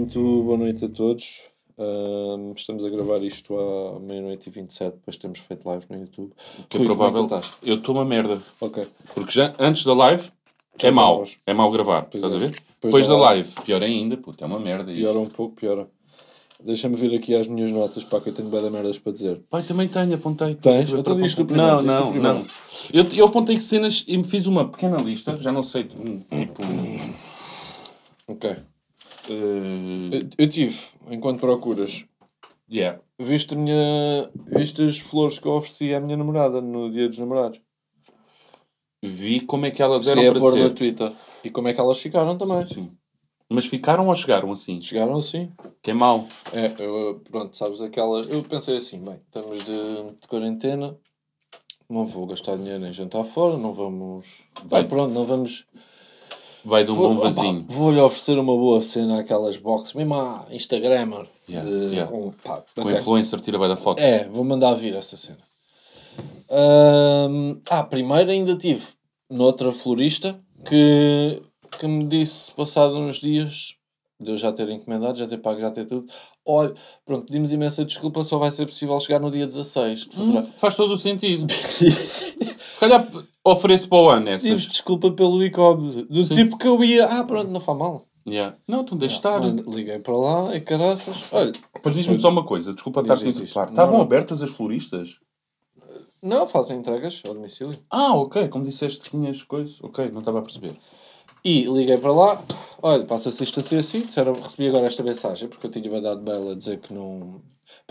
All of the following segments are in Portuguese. Muito boa noite a todos. Estamos a gravar isto à meia-noite e 27, depois temos feito live no YouTube. Que é provável. Eu estou uma merda. Ok. Porque já antes da live já é mau. É mau gravar. Pois estás a ver? Depois da live, pior ainda, puto, é uma merda. Piora isto. Um pouco, piora. Deixa-me vir aqui às minhas notas, pá, que eu tenho bué de merdas para dizer. Pai, também tenho, apontei. Tens? Eu isto primeiro, não. Eu apontei que cenas e me fiz uma pequena lista, já não sei, tipo... Ok. Eu tive, enquanto procuras, viste as flores que eu ofereci à minha namorada no dia dos namorados? Vi como é que elas eram para ser. No Twitter. E como é que elas ficaram também. Sim. Mas ficaram ou chegaram assim? Chegaram assim. Que é mau. É, pronto, sabes aquela... Eu pensei assim, bem, estamos de quarentena, não vou gastar dinheiro nem jantar fora, não vamos... Vai de um bom vasinho. Vou-lhe oferecer uma boa cena àquelas boxes, mesmo à Instagrammer. Com influencer tira bem da foto. É, vou mandar vir essa cena. Primeiro ainda tive noutra florista que me disse, passado uns dias, de eu já ter encomendado, já ter pago, já ter tudo. Olha, pronto, pedimos imensa desculpa, só vai ser possível chegar no dia 16. Faz todo o sentido. Se calhar ofereço para o ano essas. Pedimos desculpa pelo incómodo. Do sim. Tipo que eu ia, pronto, não faz mal. Não, tu deixas estar. Liguei para lá e caraças. Olha, pois diz-me só uma coisa, desculpa estar-te a interromper. Estavam abertas as floristas? Não, fazem entregas ao domicílio. Ok, como disseste, tinhas coisas. Ok, não estava a perceber. E liguei para lá, olha, passa-se isto assim, disseram, recebi agora esta mensagem, porque eu tinha dado bela a dizer que não...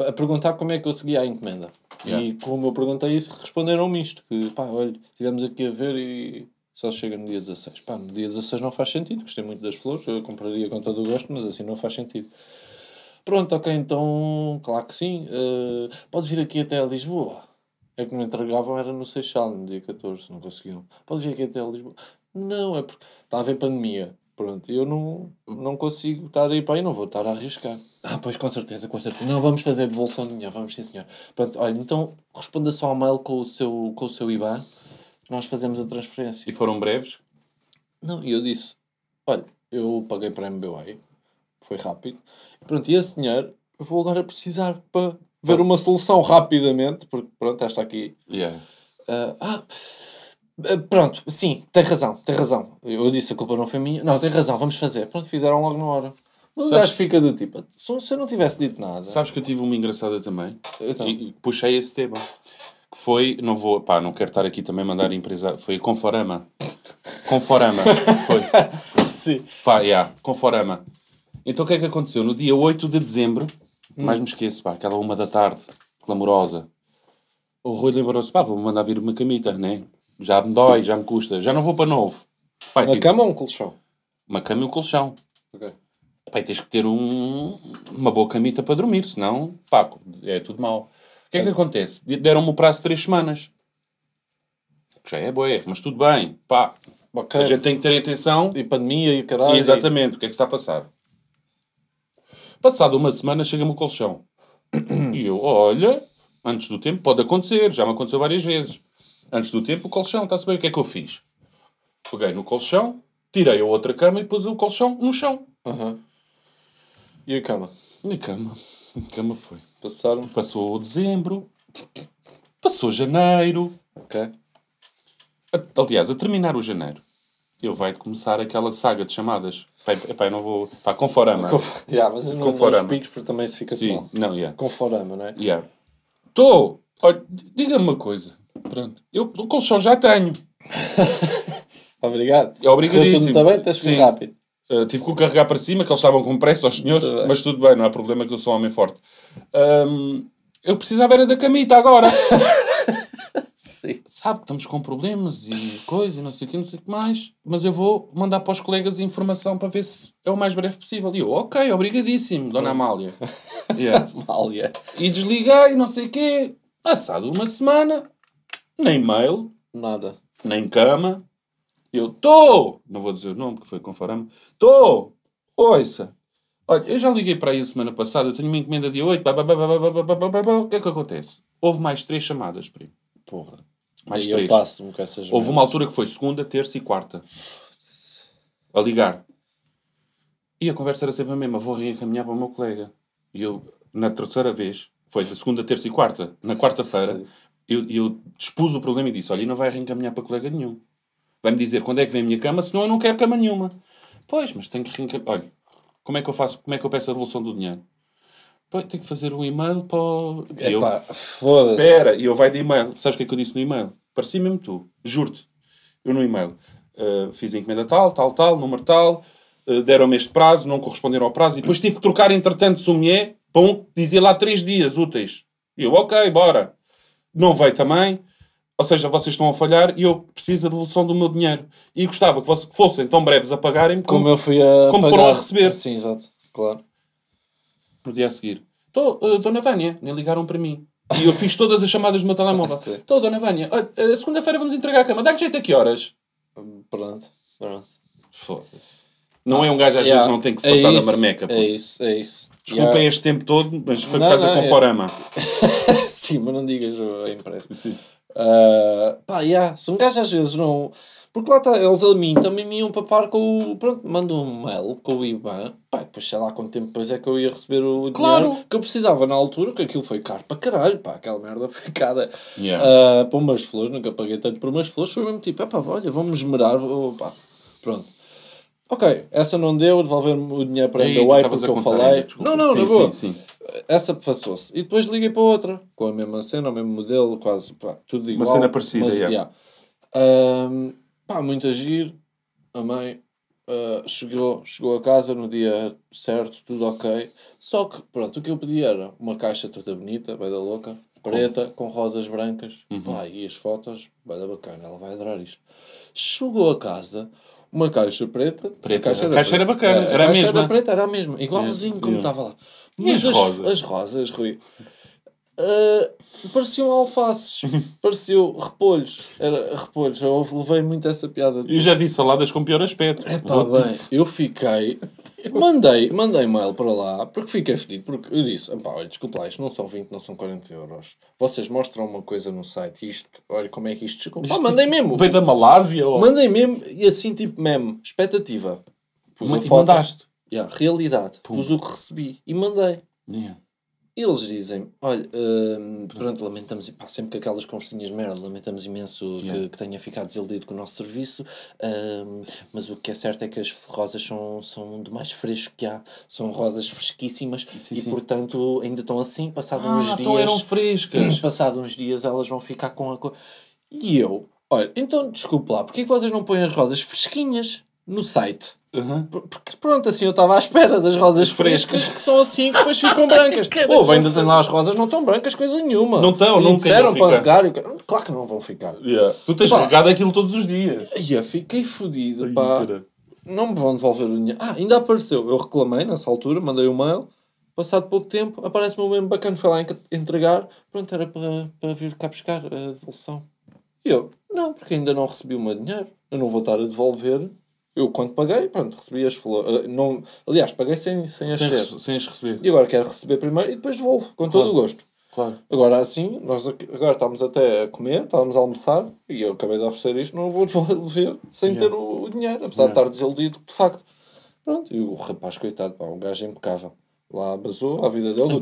A perguntar como é que eu seguia a encomenda. E como eu perguntei isso, responderam-me isto, que pá, olha, estivemos aqui a ver e só chega no dia 16. Pá, no dia 16 não faz sentido, gostei muito das flores, eu compraria com todo o gosto, mas assim não faz sentido. Pronto, ok, então, claro que sim, pode vir aqui até a Lisboa. É que me entregavam, era no Seixal, no dia 14, não conseguiam. Pode vir aqui até a Lisboa. Não, é porque está a haver pandemia. Pronto, eu não consigo estar aí para aí, não vou estar a arriscar. Pois, com certeza. Não vamos fazer devolução nenhuma, vamos sim, senhor. Pronto, olha, então responda só ao mail com o seu IBAN, nós fazemos a transferência. E foram breves? Não, e eu disse, olha, eu paguei para a MBWay, foi rápido. Pronto, e esse dinheiro eu vou agora precisar para ver uma solução rapidamente, porque pronto, esta aqui... Pronto, sim, tem razão. Eu disse, a culpa não foi minha. Não, tem razão, vamos fazer. Pronto, fizeram logo na hora. O gajo fica do tipo, se eu não tivesse dito nada... Sabes que eu tive uma engraçada também? Então. E puxei esse tema. Que foi, não quero estar aqui também a mandar empresa... Foi a Conforama. Foi. Sim. Conforama. Então o que é que aconteceu? No dia 8 de dezembro, mais me esqueço, aquela 1 da tarde, clamorosa. O Rui lembrou-se, vou mandar vir uma camita, não é? Já me dói, já me custa. Já não vou para novo. Pai, uma cama ou um colchão? Uma cama e um colchão. Ok. Pai, tens que ter uma boa camita para dormir, senão, é tudo mau. O que é que acontece? Deram-me o prazo de 3 semanas. Já é boé, mas tudo bem. Okay. A gente tem que ter atenção. E pandemia e caralho. Exatamente. O que é que está a passar? Passado 1 semana, chega-me o colchão. E eu, olha, antes do tempo pode acontecer. Já me aconteceu várias vezes. Antes do tempo, o colchão, está a saber o que é que eu fiz? Peguei no colchão, tirei a outra cama e pus o colchão no chão. Uhum. E a cama? A cama foi. Passou dezembro, passou janeiro. Ok. Aliás, a terminar o janeiro, eu vai começar aquela saga de chamadas. Pai, não vou... Conforama. Mas eu não explico, porque também se fica mal. Não, Conforama, não é? Diga-me uma coisa. Pronto. Eu o colchão já tenho. Obrigado. É obrigadíssimo. Tudo bem? Estás muito rápido. Tive que o carregar para cima, que eles estavam com pressa, aos senhores. Mas tudo bem, não há problema, que eu sou um homem forte. Eu precisava era da camita agora. Sim. Sabe que estamos com problemas e coisa, não sei o que mais. Mas eu vou mandar para os colegas informação para ver se é o mais breve possível. E eu, ok, obrigadíssimo, Dona Amália. Amália. E desliguei, não sei o quê. Passado 1 semana... Nem mail. Nada. Nem cama. Eu estou. Não vou dizer o nome, que foi Conforama. Estou. Ouça. Olha, eu já liguei para aí a semana passada. Eu tenho uma encomenda dia 8. O que é que acontece? Houve mais 3 chamadas, primo. Porra. Mais 3. Eu passo-me com essas. Houve uma altura que foi segunda, terça e quarta. A ligar. E a conversa era sempre a mesma, vou reencaminhar para o meu colega. E eu, na terceira vez, foi de segunda, terça e quarta, na quarta-feira, eu expus o problema e disse, olha, não vai reencaminhar para colega nenhum. Vai-me dizer quando é que vem a minha cama, senão eu não quero cama nenhuma. Pois, mas tenho que reencaminhar. Olha, como é que eu faço, como é que eu peço a devolução do dinheiro? Pois, tenho que fazer um e-mail para o... Epá, foda-se. Espera, e eu vai de e-mail. Sabes o que é que eu disse no e-mail? Parecia mesmo tu, juro-te. Eu no e-mail fiz a encomenda tal, tal, tal, número tal, deram-me este prazo, não corresponderam ao prazo, e depois tive que trocar, entretanto, somier, para um que dizia lá 3 dias úteis. E eu, ok, bora. Não veio também, ou seja, vocês estão a falhar e eu preciso da devolução do meu dinheiro. E gostava que fossem tão breves a pagarem-me como eu fui a como foram a receber. Sim, exato, claro. No dia a seguir, Dona Vânia, nem ligaram para mim. E eu fiz todas as chamadas do meu telemóvel. Estou, Dona Vânia, segunda-feira vamos entregar a cama. Dá-lhe jeito a que horas? Pronto. Foda-se. Não é um gajo, às vezes, não tem que se passar da marmeca. Pô. É isso. Desculpem este tempo todo, mas foi por causa da Conforama. Sim, mas não digas a imprensa. Sim. Se um gajo às vezes não... Porque lá está, eles a mim também me iam papar com o... Pronto, mandam um mail com o IBAN. Pá, depois sei lá quanto tempo depois é que eu ia receber o dinheiro que eu precisava na altura, que aquilo foi caro para caralho, pá, aquela merda foi cara. Yeah. Para umas flores, nunca paguei tanto por umas flores, foi mesmo tipo, pá, olha, vamos esmerar, pá, pronto. Ok, essa não deu, devolver-me o dinheiro para ainda o porque eu falei. Não, na boa. Sim. Essa passou-se. E depois liguei para outra, com a mesma cena, o mesmo modelo, quase, pá, tudo igual. Uma cena parecida, Pá, muito agir, a mãe chegou a casa no dia certo, tudo ok. Só que, pronto, o que eu pedi era uma caixa toda bonita, bué da louca, preta, com rosas brancas. Pá, e as fotos, bué da bacana, ela vai adorar isto. Chegou a casa, uma caixa preta. A caixa era bacana, era a mesma. A caixa era preta, era a mesma, igualzinho como estava lá. Mas as rosas, Rui... pareciam alfaces, pareciam repolhos. Era repolhos, eu levei muito essa piada. Eu já vi saladas com pior aspecto. Epá, bem, eu fiquei... Mandei mail para lá, porque fiquei fedido, porque eu disse, olha, desculpa lá, isto não são 20, não são 40€. Vocês mostram uma coisa no site, isto, olha como é que isto chegou. Isto mandei mesmo. Veio da Malásia? Ou... Mandei mesmo, e assim tipo meme, expectativa. Pus a foto, mandaste? Realidade. Pus o que recebi e mandei. Eles dizem, olha, pronto, lamentamos, pá, sempre que aquelas conversinhas merda, lamentamos imenso que tenha ficado desiludido com o nosso serviço, mas o que é certo é que as rosas são do mais fresco que há, são rosas fresquíssimas portanto ainda estão assim, passado uns dias... Então eram frescas! Passado uns dias elas vão ficar com a cor... E eu, olha, então desculpe lá, porquê que vocês não põem as rosas fresquinhas no site? Porque pronto, assim eu estava à espera das rosas frescas que são assim que depois ficam brancas. Ainda tem lá as rosas, não estão brancas coisa nenhuma. Não estão, não disseram para regar. Claro que não vão ficar. Tu tens regado aquilo todos os dias. Fiquei fodido. Não me vão devolver o dinheiro. Ainda apareceu. Eu reclamei nessa altura, mandei um mail. Passado pouco tempo, aparece-me o mesmo bacana. Foi lá entregar. Pronto, era para vir cá buscar a devolução. E eu, não, porque ainda não recebi o meu dinheiro. Eu não vou estar a devolver. Eu, quando paguei, pronto, recebi as flores. Aliás, paguei sem as receber. E agora quero receber primeiro e depois devolvo, com todo o gosto. Claro. Agora, assim, nós agora estávamos até a comer, estávamos a almoçar, e eu acabei de oferecer isto, não vou devolver sem ter o dinheiro, apesar de estar desiludido, de facto. Pronto, e o rapaz, coitado, pá, um gajo impecável. Lá basou a vida dele, do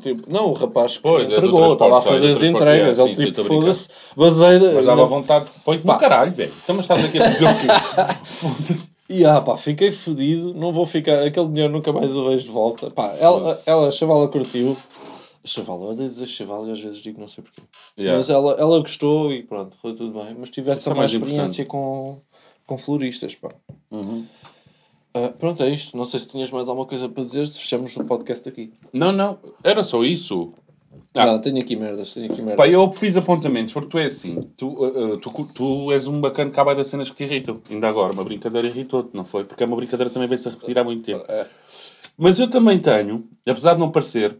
tipo... Não, o rapaz entregou, estava a fazer as entregas, ele tipo, foda-se, basei... Mas dava vontade, põe-te no caralho, velho. Então, mas estás aqui a fazer o quê? Fiquei fodido, não vou ficar... Aquele dinheiro nunca mais o vejo de volta. Pá, ela a chavala curtiu. A chavala, eu odeio dizer chavala e às vezes digo não sei porquê. Mas ela gostou e pronto, foi tudo bem. Mas tive essa mais experiência com floristas, pá. Pronto, é isto. Não sei se tinhas mais alguma coisa para dizer, se fechamos o podcast aqui. Não. Era só isso. Tenho aqui merdas. Pá, eu fiz apontamentos, porque tu és assim. Tu és um bacana que acaba das cenas que te irritam. Ainda agora, uma brincadeira irritou-te, não foi? Porque é uma brincadeira também veio-se a repetir há muito tempo. Mas eu também tenho, apesar de não parecer,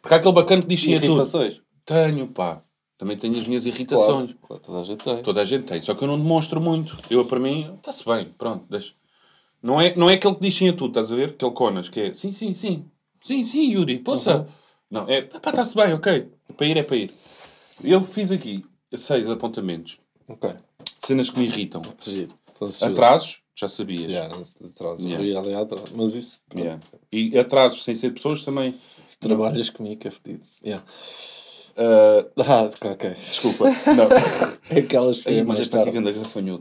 porque há aquele bacana que diz sim a tudo. Irritações? Tenho, pá. Também tenho as minhas irritações. Claro, toda a gente tem. Só que eu não demonstro muito. Eu, para mim, está-se bem. Pronto, deixa. Não é aquele que diz sim a tudo, estás a ver? Aquele conas, que é sim, Yuri, poça. Não, é pá, está-se bem, ok. É para ir. Eu fiz aqui 6 apontamentos. Ok. Cenas que me irritam. Atrasos, já sabias. Yeah, atraso. Obrigado, é atraso. Mas isso... Yeah. E atrasos sem ser pessoas também... Trabalhas comigo, é fedido. Yeah. Ok. Desculpa. Não. Aquelas que é mais tarde.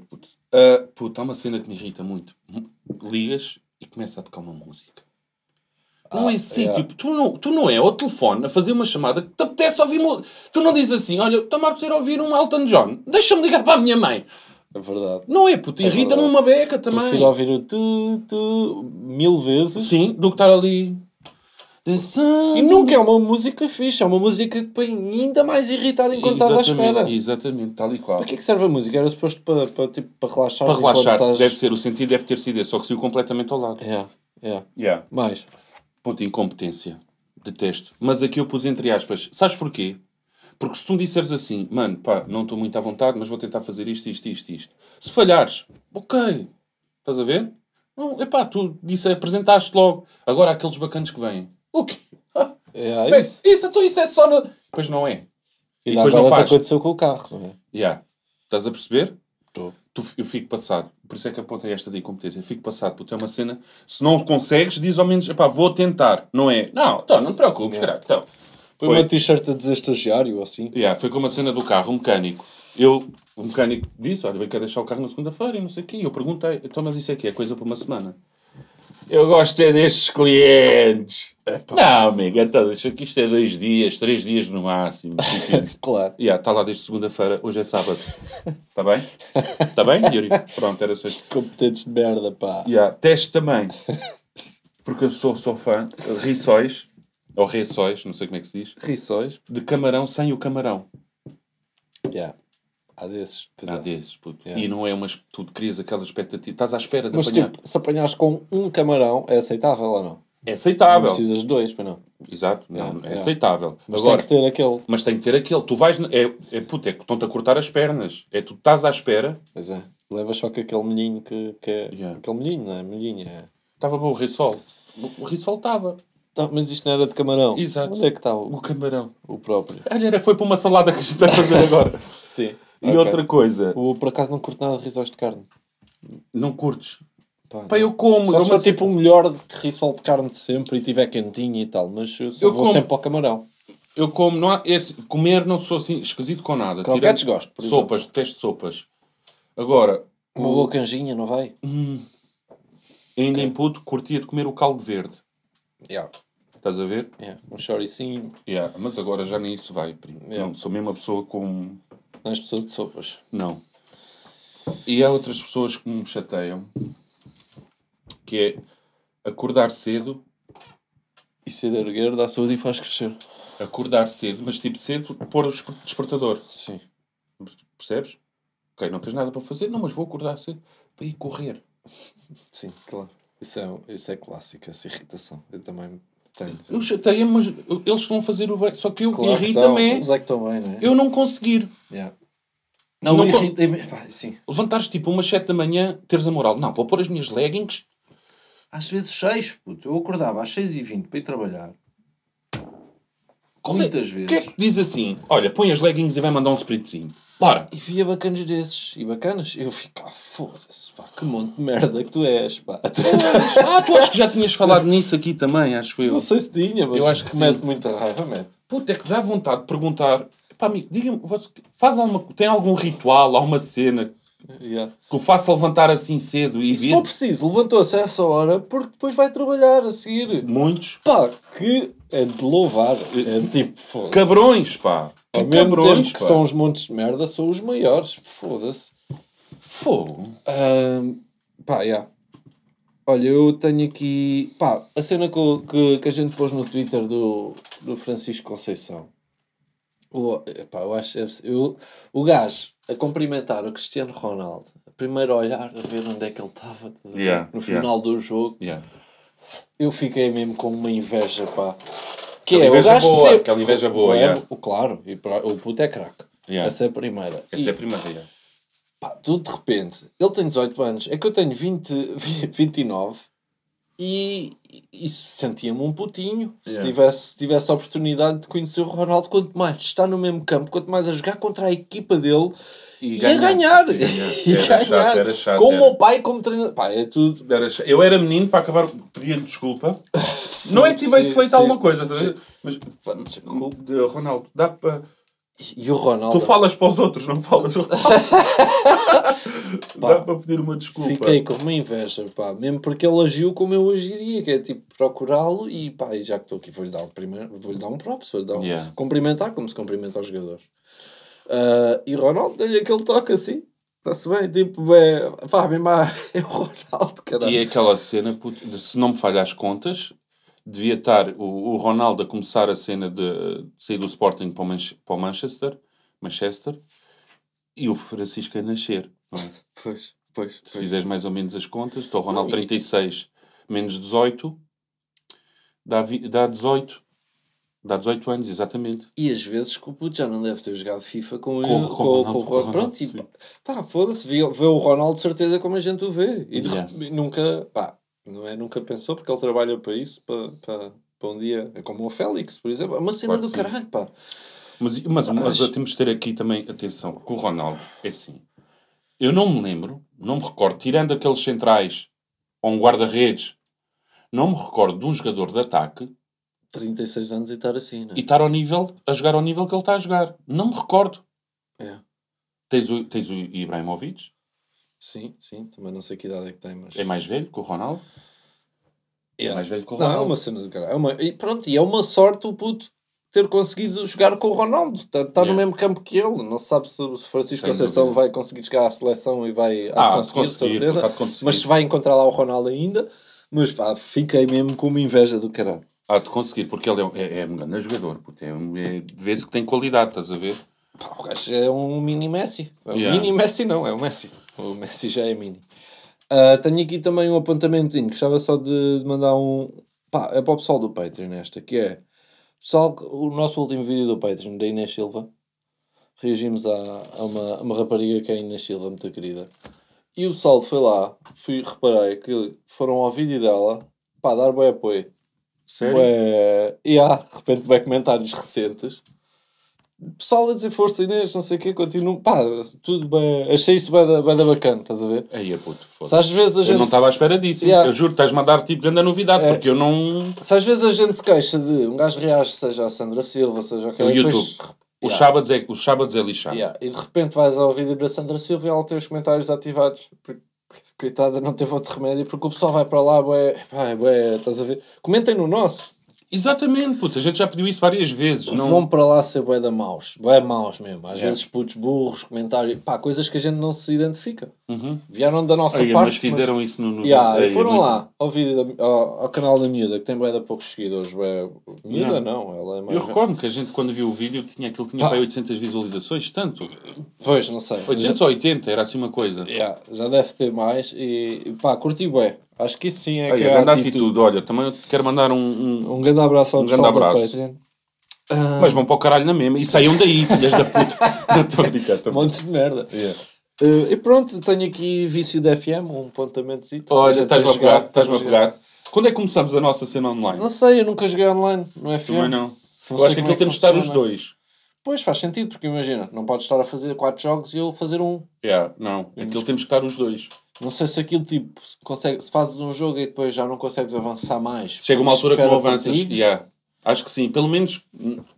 Puto. Puto, há uma cena que me irrita muito. Ligas e começa a tocar uma música. Não é sítio. Yeah. Tu não é ao telefone a fazer uma chamada que te apetece ouvir música. Tu não dizes assim, olha, está-me a apetecer ouvir um Elton John. Deixa-me ligar para a minha mãe. É verdade. Não é, puto. Irrita-me uma beca também. Prefiro ouvir o tu mil vezes. Sim, do que estar ali... E nunca é uma música fixe, é uma música ainda mais irritada enquanto estás à espera. Exatamente, tal e qual. Para que é que serve a música? Era suposto para relaxar. Para relaxar, estás... deve ser, o sentido deve ter sido esse, só que saiu completamente ao lado. Yeah. Mais. Puta, incompetência. Detesto. Mas aqui eu pus entre aspas. Sabes porquê? Porque se tu me disseres assim, mano, pá, não estou muito à vontade, mas vou tentar fazer isto. Se falhares, ok. Estás a ver? Não, epá, tu disse, apresentaste logo. Agora há aqueles bacanas que vêm. O quê? Bem, isso é só... No... Pois não é. E depois não faz. Aconteceu com o carro, não é? Yeah. Estás a perceber? Estou. Eu fico passado. Por isso é que apontei esta de incompetência. Eu fico passado. Puto, é uma cena... Se não consegues, diz ao menos... Epá, vou tentar. Não é? Não, então, não te preocupes, caralho. Então, foi uma t-shirt a dizer estagiário, assim. Yeah, foi como a cena do carro, um mecânico. O mecânico disse, olha, vem cá deixar o carro na segunda-feira e não sei o quê. Eu perguntei, então, mas isso aqui é coisa para uma semana. Eu gosto é destes clientes. Epá. Não, amigo, então deixa que isto é 2 dias, 3 dias no máximo. Claro. Yeah, está lá desde segunda-feira, hoje é sábado. Está bem? Está bem, Yuri? Pronto, era só isto. Competentes de merda, pá. Yeah, teste também. Porque eu sou fã de rissóis, ou ressóis, não sei como é que se diz. Rissóis. De camarão sem o camarão. Yeah. Há desses, pesado. Há desses, puto. Yeah. E não é umas... Tu crias aquela expectativa... Estás à espera de apanhar. Mas tipo, se apanhares com um camarão, é aceitável ou não? É aceitável. Não precisas de 2, mas não. Exato. Não, é aceitável. Mas agora, tem que ter aquele. Mas tem que ter aquele. Tu vais... Puto, é que estão-te a cortar as pernas. É tu estás à espera. Pois é. Levas só que aquele menino que é... Yeah. Aquele menino, não é? Menino, é. Estava bom o rissol. O rissol estava. Mas isto não era de camarão. Exato. Onde é que está o camarão? O próprio. Olha, foi para uma salada que a gente vai fazer agora. Sim. E okay. Outra coisa... Por acaso não curto nada de rissóis de carne. Não curtes? Pá, eu como... Só se tipo o melhor rissol de carne de sempre e tiver quentinho e tal. Mas eu vou como... sempre ao camarão. Eu como... Não há... Comer não sou assim esquisito com nada. Croquetes gosto, por exemplo. Sopas, detesto sopas. Agora... Uma boa canjinha, não vai? Ainda okay. Em puto, curtia de comer o caldo verde. Yeah. Estás a ver? Yeah. Um choricinho. Yeah. Mas agora já nem isso vai, primo. Yeah. Não, sou mesmo a pessoa com... Nas pessoas de sopas. Não. E há outras pessoas que me chateiam. Que é acordar cedo. E cedo erguer dá saúde e faz crescer. Acordar cedo, mas tipo cedo, pôr o despertador. Sim. Percebes? Ok, não tens nada para fazer. Não, mas vou acordar cedo para ir correr. Sim, claro. Isso é clássico, essa irritação. Eu também... Eu chateia, mas eles estão a fazer o bem. Só que eu claro irrita-me é também, né? Eu não conseguir. Yeah. Não irrita-me. Sim. Levantares tipo umas 7 da manhã, teres a moral. Não, vou pôr as minhas leggings. Às vezes 6, puto. Eu acordava às 6h20 para ir trabalhar. Muitas vezes. O que é que diz assim? Olha, põe as leggings e vai mandar um sprintzinho. Bora. E via bacanas desses. E bacanas? Eu ficava, foda-se, pá. Que monte de merda que tu és, pá. Tu acho que já tinhas falado nisso aqui também, acho eu. Não sei se tinha, mas eu acho que mete muita raiva, mete. Puta, é que dá vontade de perguntar. Pá, amigo, diga-me, você faz tem algum ritual, alguma cena que o faça levantar assim cedo e se for preciso, levantou-se a essa hora porque depois vai trabalhar a seguir. Muitos. Pá, que... É de louvar. É tipo... Foda-se. Cabrões, pá. Ao mesmo tempo que são os montes de merda, são os maiores. Foda-se. Fogo. Olha, eu tenho aqui... Pá, a cena que a gente pôs no Twitter do Francisco Conceição. Eu acho... O gajo a cumprimentar o Cristiano Ronaldo. Primeiro a olhar, a ver onde é que ele estava. No final do jogo. Eu fiquei mesmo com uma inveja, pá. Que é inveja o gajo boa, aquela inveja boa, claro, e o puto é craque. Yeah. Essa é a primeira. Pá, tudo de repente. Ele tem 18 anos, é que eu tenho 29 e sentia-me um putinho. Yeah. Se tivesse a oportunidade de conhecer o Ronaldo, quanto mais está no mesmo campo, quanto mais a jogar contra a equipa dele E ganhar. Era chato. Como o pai, como treinador. Pá, é tudo. Eu era menino para acabar pedindo desculpa. Sim, não é que tivesse feito alguma coisa, mas Ronaldo, dá para. E o Ronaldo? Tu falas para os outros, não falas. Dá para pedir uma desculpa. Fiquei com uma inveja, pá. Mesmo porque ele agiu como eu agiria, que é tipo procurá-lo e pá, e já que estou aqui vou-lhe dar um primeiro, vou-lhe dar um props, vou-lhe dar um cumprimentar como se cumprimenta aos jogadores. E o Ronaldo deu-lhe aquele toque assim. Está-se bem, tipo, pá, mesmo é o Ronaldo, caralho. E aquela cena, puto, se não me falha as contas, devia estar o Ronaldo a começar a cena de sair do Sporting para o Manchester e o Francisco a nascer. Não é? Pois. Se fizeres mais ou menos as contas, estou o Ronaldo 36 menos 18, dá 18. Dá 18 anos, exatamente. E às vezes que o puto já não deve ter jogado FIFA com o Ronaldo. Pronto, e pá, foda-se, vê o Ronaldo de certeza como a gente o vê. E nunca, pá, não é? Nunca pensou, porque ele trabalha para isso, para um dia, é como o Félix, por exemplo. É uma cena do caralho, pá. Mas temos de ter aqui também atenção, que o Ronaldo é assim. Eu não me lembro, não me recordo, tirando aqueles centrais ou um guarda-redes, não me recordo de um jogador de ataque 36 anos e estar assim, não é? E estar ao nível, a jogar ao nível que ele está a jogar. Não me recordo. É. Tens o Ibrahimovic? Sim. Também não sei que idade é que tem, mas... É mais velho que o Ronaldo? É mais velho que o Ronaldo. Não, é uma cena de caralho. E é uma sorte o puto ter conseguido jogar com o Ronaldo. Está no mesmo campo que ele. Não se sabe se o Francisco Conceição vai conseguir chegar à seleção e vai... Há de conseguir, certeza. Mas se vai encontrar lá o Ronaldo ainda. Mas pá, fiquei mesmo com uma inveja do caralho. Há de conseguir, porque ele é um grande jogador. Vê-se que tem qualidade, estás a ver? Pá, o gajo é um mini Messi. Mini Messi não, é o Messi. O Messi já é mini. Tenho aqui também um apontamentozinho. Gostava só de mandar um... Pá, é para o pessoal do Patreon esta, que é... Pessoal, o nosso último vídeo do Patreon, da Inês Silva. Reagimos a uma rapariga que é a Inês Silva, muito querida. E o pessoal foi lá, reparei que foram ao vídeo dela, pá, dar bem apoio. Sério? De repente vai comentários recentes. Pessoal a dizer força Inês, não sei o quê, continuo. Pá, tudo bem. Achei isso bem da bacana, estás a ver? Aí é puto, foda-se. Às vezes eu não estava à espera disso. Yeah. Eu juro, estás-me a dar tipo grande novidade, porque eu não... Se às vezes a gente se queixa de um gajo reage, seja a Sandra Silva, seja o que é. O YouTube. Os sábados é lixado. Yeah. E de repente vais ao vídeo da Sandra Silva e ela tem os comentários ativados. Coitada, não teve outro remédio, porque o pessoal vai para lá, estás a ver? Comentem no nosso. Exatamente, puta, a gente já pediu isso várias vezes. Não... Vão para lá ser bué maus mesmo. Às vezes putos burros, comentários, pá, coisas que a gente não se identifica. Uhum. Vieram da nossa parte. Mas fizeram isso no... foram lá, ao vídeo, ao canal da miúda, que tem bué de poucos seguidores. Miúda não, ela é mais... Eu recordo que a gente, quando viu o vídeo, tinha 800 visualizações, tanto. Pois, não sei. 880, era assim uma coisa. Yeah, já deve ter mais e pá, curti bué. Acho que isso sim é que é a grande atitude. Olha, também eu quero mandar um grande abraço ao pessoal do Patreon. Mas vão para o caralho na mesma. E saiam daí, filhas da puta. Não estou a brincar. Montes de merda. Yeah. E pronto, tenho aqui vício de FM, um apontamento. Olha, estás-me a pegar. Quando é que começamos a nossa cena online? Não sei, eu nunca joguei online. Não é FM? Também não. Eu acho que aquilo temos de estar os dois. Pois, faz sentido, porque imagina, não podes estar a fazer 4 jogos e eu fazer um. Não. Aquilo temos que estar os dois. Não sei se aquilo tipo, se fazes um jogo e depois já não consegues avançar mais. Chega uma altura que não avanças. Acho que sim. Pelo menos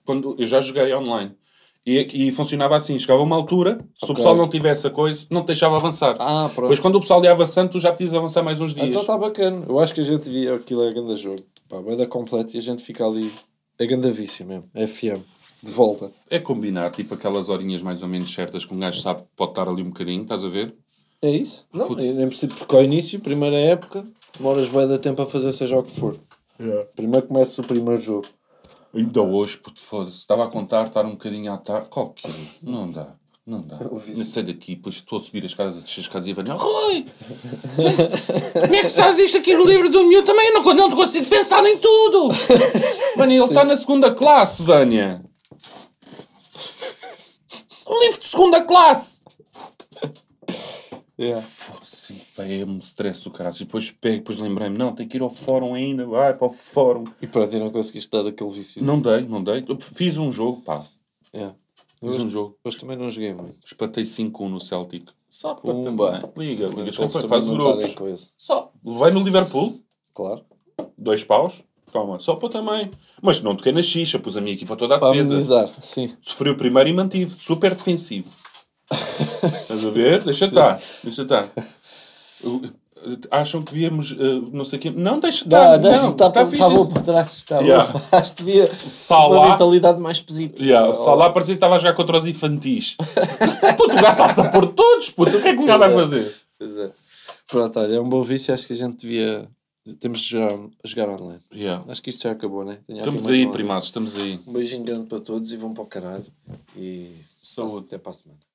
quando eu já joguei online. E funcionava assim. Chegava uma altura, se o pessoal não tivesse a coisa, não te deixava avançar. Pois quando o pessoal ia avançando, tu já podias avançar mais uns dias. Então está bacana. Eu acho que a gente via aquilo a grande jogo. Pá, vai dar completo e a gente fica ali a grande vício mesmo. FM. De volta. É combinar tipo aquelas horinhas mais ou menos certas que um gajo sabe que pode estar ali um bocadinho. Estás a ver? É isso? Não, nem preciso, porque ao início, primeira época, demoras bem de tempo a fazer seja o que for. Primeiro começa o primeiro jogo. Ainda hoje, puto, foda-se, estava a contar, estar um bocadinho à tarde, qualquer. Não dá. Não sei daqui, pois estou a subir as casas, a descer as casas e a ver, Rui! Como é que sabes isto aqui no livro do miúdo? Também eu não consigo pensar em tudo! Vânia, ele está na segunda classe, Vânia! Um livro de segunda classe! Foda-se, eu me estresso o caralho. Depois lembrei-me, não, tenho que ir ao fórum ainda, vai para o fórum. E para ti não conseguiste dar aquele vício? Não dei. Fiz um jogo, pá. Um jogo. Mas também não joguei muito. Espatei 5-1 no Celtic. Só para Liga faz grupos. Só. Levei no Liverpool. Claro. 2 paus. Calma. Só para também. Mas não toquei na xixa. Pus a minha equipa toda a defesa. Para sim. Sofri o primeiro e mantive. Super defensivo. Estás a ver? Deixa estar. Deixa estar. Acham que víamos não sei o quê. Não, deixa estar. Não, está fixe. Estava para trás. Tá bom. Acho que devia uma mentalidade mais positiva. Salah parecia que estava a jogar contra os infantis. Puto, o gajo passa por todos, puto. O que é que o gajo vai fazer? Pois é. Pronto, olha, é um bom vício. Acho que a gente devia... Temos de jogar online. Acho que isto já acabou, não é? Estamos aí, primados. Estamos aí. Um beijinho grande para todos e vão para o caralho. E saúde. Até para a semana.